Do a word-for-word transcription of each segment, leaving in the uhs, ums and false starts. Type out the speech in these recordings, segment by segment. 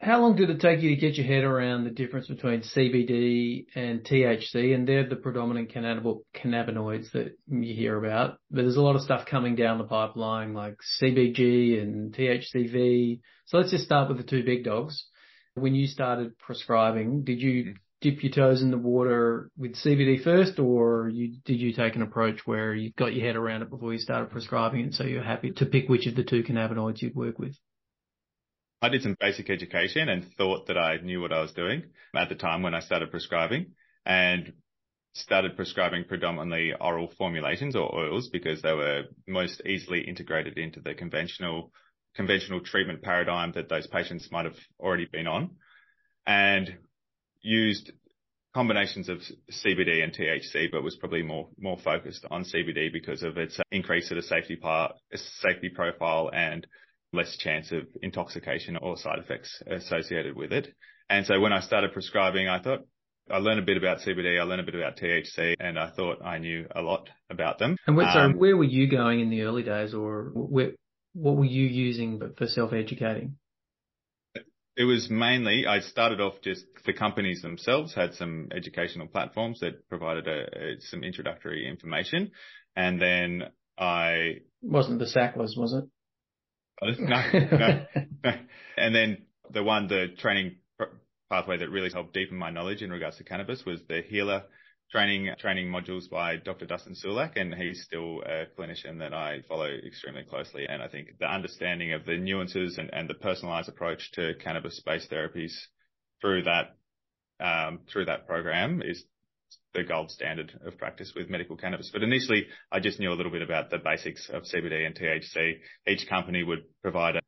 How long did it take you to get your head around the difference between C B D and T H C? And they're the predominant cannabinoids that you hear about. But there's a lot of stuff coming down the pipeline like C B G and T H C V. So let's just start with the two big dogs. When you started prescribing, did you dip your toes in the water with C B D first, or you, did you take an approach where you got your head around it before you started prescribing it, so you're happy to pick which of the two cannabinoids you'd work with? I did some basic education and thought that I knew what I was doing at the time when I started prescribing, and started prescribing predominantly oral formulations or oils because they were most easily integrated into the conventional conventional treatment paradigm that those patients might have already been on, and used combinations of C B D and T H C, but was probably more more focused on C B D because of its increase to the safety part, safety profile, and less chance of intoxication or side effects associated with it. And so when I started prescribing, I thought I learned a bit about C B D, I learned a bit about T H C, and I thought I knew a lot about them. And what, um, so where were you going in the early days, or where, what were you using for self-educating? It was mainly, I started off just the companies themselves had some educational platforms that provided a, a, some introductory information. And then I... Wasn't the Sacklers, was it? No, no, no. And then the one, the training pathway that really helped deepen my knowledge in regards to cannabis was the Healer training training modules by Doctor Dustin Sulak, and he's still a clinician that I follow extremely closely. And I think the understanding of the nuances and, and the personalized approach to cannabis-based therapies through that um, through that program is the gold standard of practice with medical cannabis. But initially, I just knew a little bit about the basics of C B D and T H C. Each company would provide a,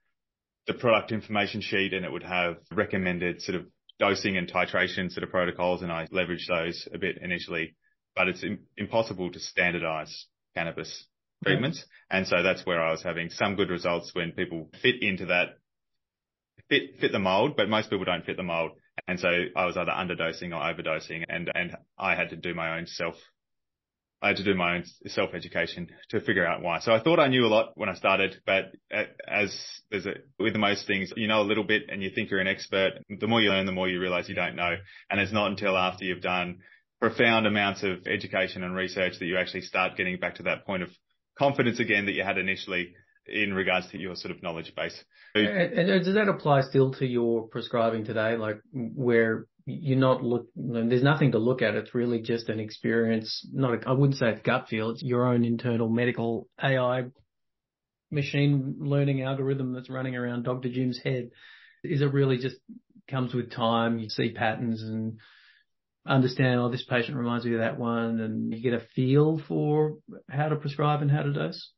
the product information sheet, and it would have recommended sort of dosing and titration sort of protocols, and I leveraged those a bit initially. But it's im- impossible to standardize cannabis treatments. Okay. And so that's where I was having some good results when people fit into that, fit, fit the mold, but most people don't fit the mold. And so I was either underdosing or overdosing, and, and I had to do my own self, I had to do my own self-education to figure out why. So I thought I knew a lot when I started, but as there's a, with most things, you know a little bit and you think you're an expert. The more you learn, the more you realize you don't know. And it's not until after you've done profound amounts of education and research that you actually start getting back to that point of confidence again that you had initially in regards to your sort of knowledge base. And, and does that apply still to your prescribing today? Like where you're not look, there's nothing to look at. It's really just an experience. Not, a, I wouldn't say it's gut feel. It's your own internal medical A I machine learning algorithm that's running around Doctor Jim's head. Is it really just comes with time? You see patterns and understand, oh, this patient reminds me of that one, and you get a feel for how to prescribe and how to dose.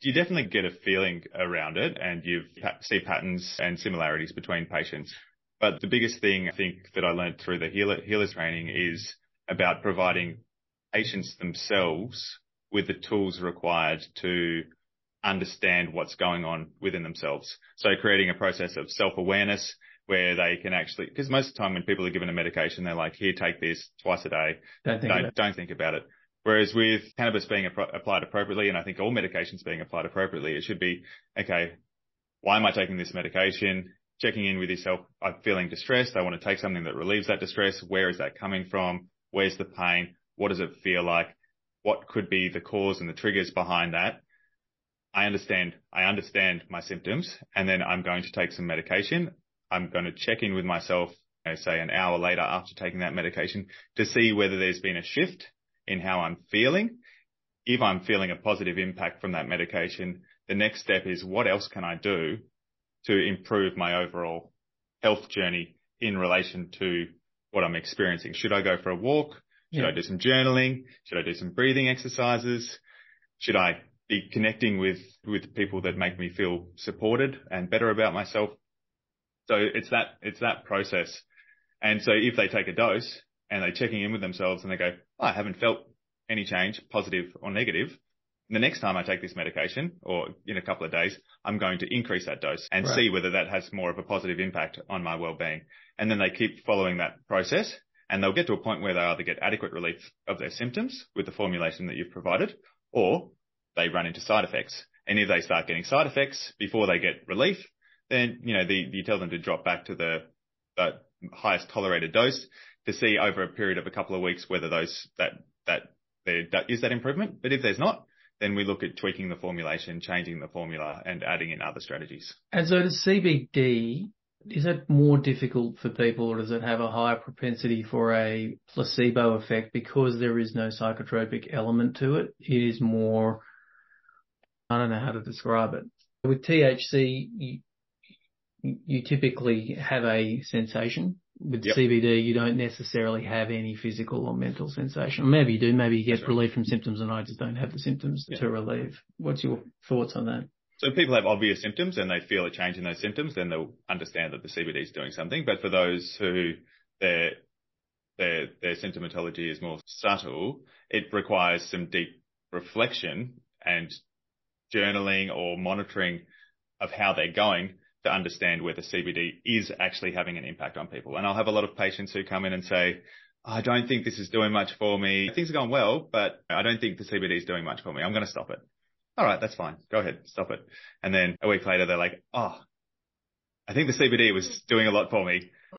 You definitely get a feeling around it, and you see patterns and similarities between patients. But the biggest thing I think that I learned through the healer, healer training is about providing patients themselves with the tools required to understand what's going on within themselves. So creating a process of self-awareness where they can actually, because most of the time when people are given a medication, they're like, here, take this twice a day. Don't think, don't, about, don't think about it. Whereas with cannabis being ap- applied appropriately, and I think all medications being applied appropriately, it should be, okay, why am I taking this medication? Checking in with yourself, I'm feeling distressed. I want to take something that relieves that distress. Where is that coming from? Where's the pain? What does it feel like? What could be the cause and the triggers behind that? I understand. I understand my symptoms, and then I'm going to take some medication. I'm going to check in with myself, you know, say an hour later after taking that medication, to see whether there's been a shift in how I'm feeling. If I'm feeling a positive impact from that medication, the next step is what else can I do to improve my overall health journey in relation to what I'm experiencing? Should I go for a walk? Should yeah. I do some journaling? Should I do some breathing exercises? Should I be connecting with, with people that make me feel supported and better about myself? So it's that, it's that process. And so if they take a dose and they're checking in with themselves and they go, I haven't felt any change, positive or negative. The next time I take this medication, or in a couple of days, I'm going to increase that dose and right. see whether that has more of a positive impact on my well-being. And then they keep following that process, and they'll get to a point where they either get adequate relief of their symptoms with the formulation that you've provided, or they run into side effects. And if they start getting side effects before they get relief, then, you know, the, you tell them to drop back to the, the highest tolerated dose to see over a period of a couple of weeks whether those, that, that, there, that is that improvement. But if there's not, then we look at tweaking the formulation, changing the formula, and adding in other strategies. And so the C B D, is it more difficult for people, or does it have a higher propensity for a placebo effect because there is no psychotropic element to it? It is more, I don't know how to describe it. With T H C, you, you typically have a sensation. With yep. C B D, you don't necessarily have any physical or mental sensation. Maybe you do. Maybe you get That's relief right. from symptoms, and I just don't have the symptoms yeah. to relieve. What's your thoughts on that? So if people have obvious symptoms and they feel a change in those symptoms, then they'll understand that the C B D is doing something. But for those who their their their symptomatology is more subtle, it requires some deep reflection and journaling or monitoring of how they're going to understand whether C B D is actually having an impact on people. And I'll have a lot of patients who come in and say, I don't think this is doing much for me. Things are going well, but I don't think the C B D is doing much for me. I'm going to stop it. All right, that's fine. Go ahead, stop it. And then a week later, they're like, oh, I think the C B D was doing a lot for me.